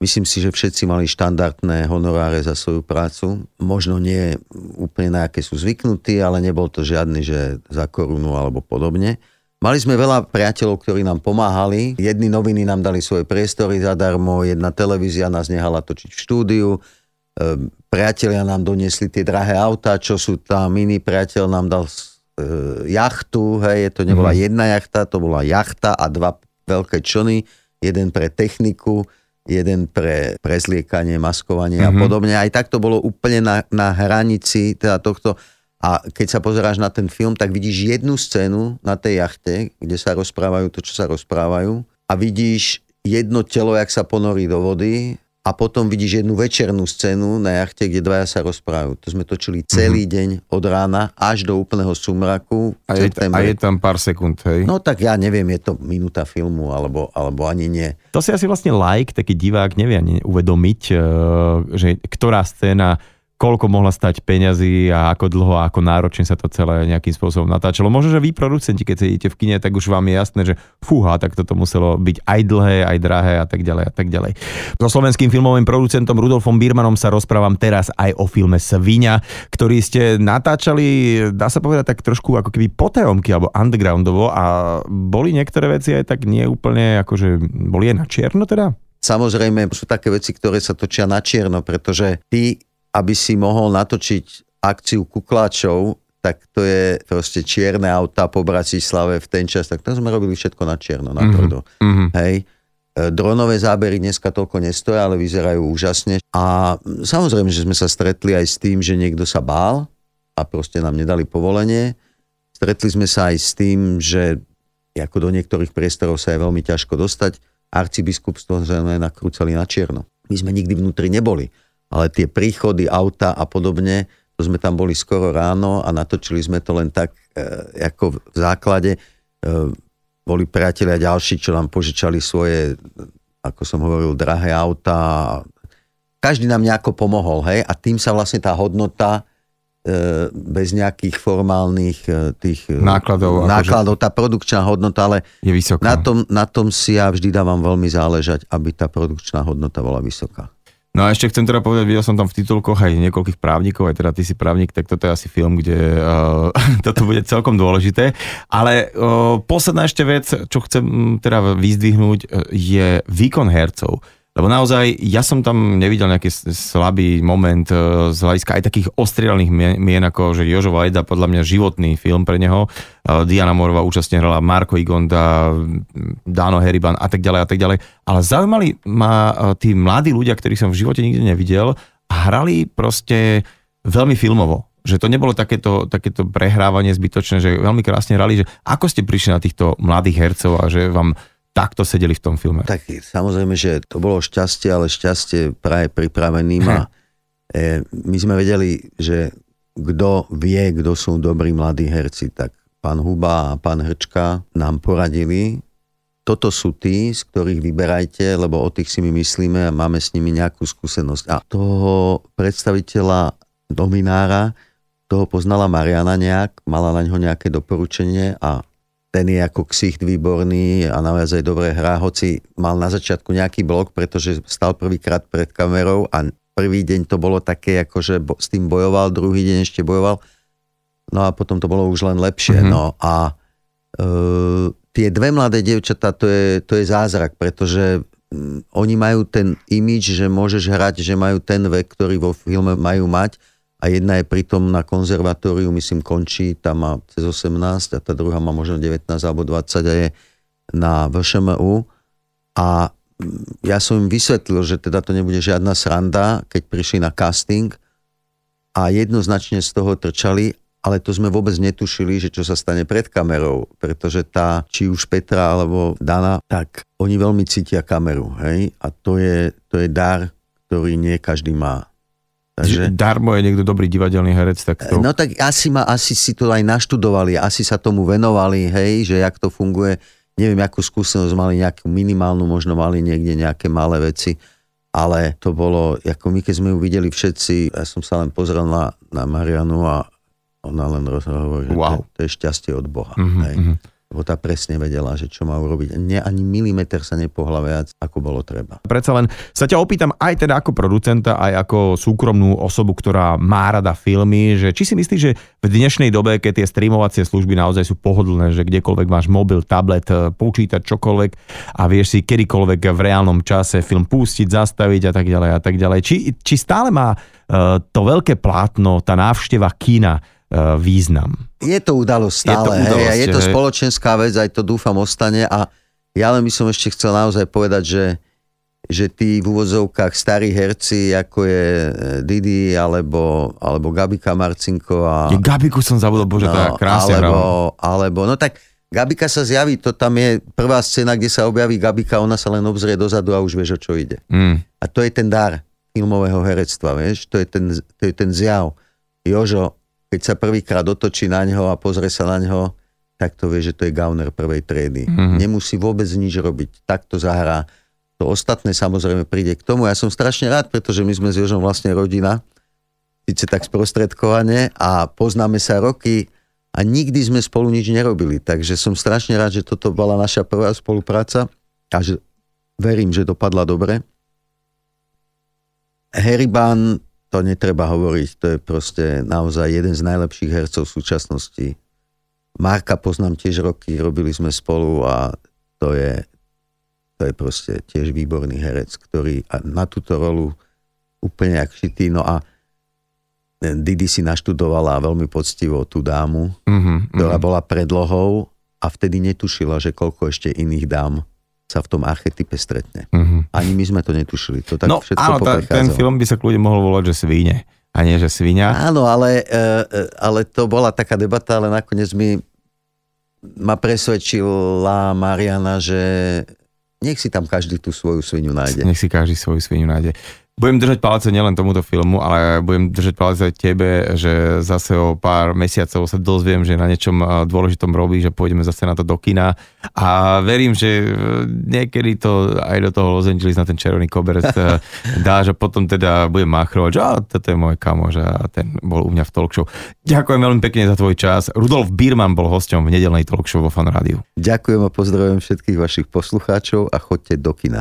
Myslím si, že všetci mali štandardné honoráre za svoju prácu. Možno nie úplne na aké sú zvyknutí, ale nebol to žiadny, že za korunu alebo podobne. Mali sme veľa priateľov, ktorí nám pomáhali. Jedni noviny nám dali svoje priestory zadarmo, jedna televízia nás nehala točiť v štúdiu. Priatelia nám doniesli tie drahé autá, čo sú tam. Iný priateľ nám dal jachtu, hej, to nebola jedna jachta, to bola jachta a dva veľké člny, jeden pre techniku, jeden pre prezliekanie, maskovanie a podobne. Aj tak to bolo úplne na hranici teda tohto. A keď sa pozeráš na ten film, tak vidíš jednu scénu na tej jachte, kde sa rozprávajú to, čo sa rozprávajú. A vidíš jedno telo, jak sa ponorí do vody. A potom vidíš jednu večernú scénu na jachte, kde dvaja sa rozprávajú. To sme točili celý deň od rána až do úplného sumraku. A je tam pár sekúnd, hej? No tak ja neviem, je to minúta filmu, alebo ani nie. To si asi vlastne taký divák nevie ani uvedomiť, že ktorá scéna, koľko mohla stať peňazí a ako dlho a ako náročne sa to celé nejakým spôsobom natáčalo. Možno, že vy producenti, keď sedíte v kine, tak už vám je jasné, že fúha, tak toto muselo byť aj dlhé, aj drahé a tak ďalej a tak ďalej. So slovenským filmovým producentom Rudolfom Biermannom sa rozprávam teraz aj o filme Sviňa, ktorý ste natáčali, dá sa povedať, tak trošku ako keby potajomky alebo undergroundovo a boli niektoré veci aj tak nie úplne, akože boli aj na čierno teda? Samozrejme, sú také veci, ktoré sa točia na čierno, pretože ty, aby si mohol natočiť akciu kukláčov, tak to je proste čierne auta po Bratislave v ten čas, tak tam sme robili všetko na čierno, na tvrdo. Hej. Dronové zábery dneska toľko nestoja, ale vyzerajú úžasne. A samozrejme, že sme sa stretli aj s tým, že niekto sa bál a proste nám nedali povolenie. Stretli sme sa aj s tým, že ako do niektorých priestorov sa je veľmi ťažko dostať. Arcibiskupstvo sme nakrúcali na čierno. My sme nikdy vnútri neboli. Ale tie príchody, auta a podobne, to sme tam boli skoro ráno a natočili sme to len tak, ako v základe. Boli priatelia ďalší, čo nám požičali svoje, ako som hovoril, drahé auta. Každý nám nejako pomohol, hej? A tým sa vlastne tá hodnota bez nejakých formálnych tých nákladov, tá produkčná hodnota, ale je vysoká. Na tom si ja vždy dávam veľmi záležať, aby tá produkčná hodnota bola vysoká. No a ešte chcem teda povedať, videl som tam v titulkoch aj niekoľkých právnikov, aj teda ty si právnik, tak toto je asi film, kde toto bude celkom dôležité. Ale posledná ešte vec, čo chcem teda vyzdvihnúť, je výkon hercov. Lebo naozaj, ja som tam nevidel nejaký slabý moment z hľadiska aj takých ostrielných mien, ako že Jožo Vajda, podľa mňa životný film pre neho. Diana Morová účastne hrala, Marko Igonda, Dano Heriban a tak ďalej a tak ďalej. Ale zaujímali ma tí mladí ľudia, ktorých som v živote nikdy nevidel a hrali proste veľmi filmovo. Že to nebolo takéto prehrávanie zbytočné, že veľmi krásne hrali, že ako ste prišli na týchto mladých hercov a že vám takto sedeli v tom filme. Tak samozrejme, že to bolo šťastie, ale šťastie práve pripraveným a my sme vedeli, že kto vie, kto sú dobrí mladí herci, tak pán Huba a pán Hrčka nám poradili, toto sú tí, z ktorých vyberajte, lebo o tých si my myslíme a máme s nimi nejakú skúsenosť. A toho predstaviteľa Dominára, toho poznala Mariana nejak, mala na ňo nejaké doporučenie a ten je ako ksicht výborný a naozaj dobre hrá, hoci mal na začiatku nejaký blok, pretože stal prvýkrát pred kamerou a prvý deň to bolo také, akože s tým bojoval, druhý deň ešte bojoval, no a potom to bolo už len lepšie. No a tie dve mladé dievčatá, to je zázrak, pretože oni majú ten imidž, že môžeš hrať, že majú ten vek, ktorý vo filme majú mať, a jedna je pritom na konzervatóriu, myslím, končí, tam má cez 18 a tá druhá má možno 19 alebo 20 a je na VŠMU. A ja som im vysvetlil, že teda to nebude žiadna sranda, keď prišli na casting a jednoznačne z toho trčali, ale to sme vôbec netušili, že čo sa stane pred kamerou, pretože tá, či už Petra alebo Dana, tak oni veľmi cítia kameru, hej? A to je dar, ktorý nie každý má. Takže darmo je niekto dobrý divadelný herec, tak to... No tak asi si to aj naštudovali, asi sa tomu venovali, hej, že jak to funguje. Neviem, akú skúsenosť mali, nejakú minimálnu, možno mali niekde nejaké malé veci, ale to bolo, ako my keď sme ju videli všetci, ja som sa len pozrel na Marianu a ona len rozhovorila, že wow. To je šťastie od Boha. Mm-hmm, hej. Mm-hmm. Lebo tá presne vedela, že čo má urobiť. Ani milimeter sa nepohla viac, ako bolo treba. Predsa len sa ťa opýtam aj teda ako producenta, aj ako súkromnú osobu, ktorá má rada filmy, že či si myslíš, že v dnešnej dobe, keď tie streamovacie služby naozaj sú pohodlné, že kdekoľvek máš mobil, tablet, počítač, čokoľvek a vieš si kedykoľvek v reálnom čase film pustiť, zastaviť a tak ďalej a tak ďalej. Či stále má to veľké plátno, tá návšteva kína, význam. Je to udalosť stále. Je to spoločenská vec, aj to dúfam ostane. A ja len by som ešte chcel naozaj povedať, že tí v úvodzovkách starí herci, ako je Didi, alebo Gabika Marcinková. Gabiku som zabudol, bože, tá krásne hra. Alebo, no tak Gabika sa zjaví, to tam je prvá scéna, kde sa objaví Gabika, ona sa len obzrie dozadu a už vieš, o čo ide. Mm. A to je ten dar filmového herectva, vieš? To je ten zjav. Jožo, keď sa prvýkrát otočí na ňo a pozrie sa na ňo, tak to vie, že to je gauner prvej triedy. Mm-hmm. Nemusí vôbec nič robiť. Tak to zahrá. To ostatné samozrejme príde k tomu. Ja som strašne rád, pretože my sme s Jožom vlastne rodina. Sice tak sprostredkovane a poznáme sa roky a nikdy sme spolu nič nerobili. Takže som strašne rád, že toto bola naša prvá spolupráca a že verím, že dopadla dobre. Heribán, to netreba hovoriť, to je proste naozaj jeden z najlepších hercov v súčasnosti. Marka poznám tiež roky, robili sme spolu a to je proste tiež výborný herec, ktorý na túto rolu úplne jak šitý. No a Didi si naštudovala veľmi poctivo tú dámu, ktorá bola predlohou a vtedy netušila, že koľko ešte iných dám sa v tom archetype stretne. Mm-hmm. Ani my sme to netušili. To tak všetko poprichádzalo. Ten film by sa kľudne mohol volať, že Sviňa. A nie, že Sviňa. Áno, ale to bola taká debata, ale nakoniec ma presvedčila Mariana, že nech si tam každý tú svoju sviňu nájde. Nech si každý svoju sviňu nájde. Budem držať palce nielen tomuto filmu, ale budem držať palce aj tebe, že zase o pár mesiacov sa dozviem, že na niečom dôležitom robí, že pôjdeme zase na to do kina. A verím, že niekedy to aj do toho Los Angeles na ten červený koberec dáš a potom teda budem machrovať, že toto je môj kamoš a ten bol u mňa v talkshow. Ďakujem veľmi pekne za tvoj čas. Rudolf Biermann bol hosťom v nedeľnej talkshow vo Fan Rádiu. Ďakujem a pozdravujem všetkých vašich poslucháčov a choďte do kina.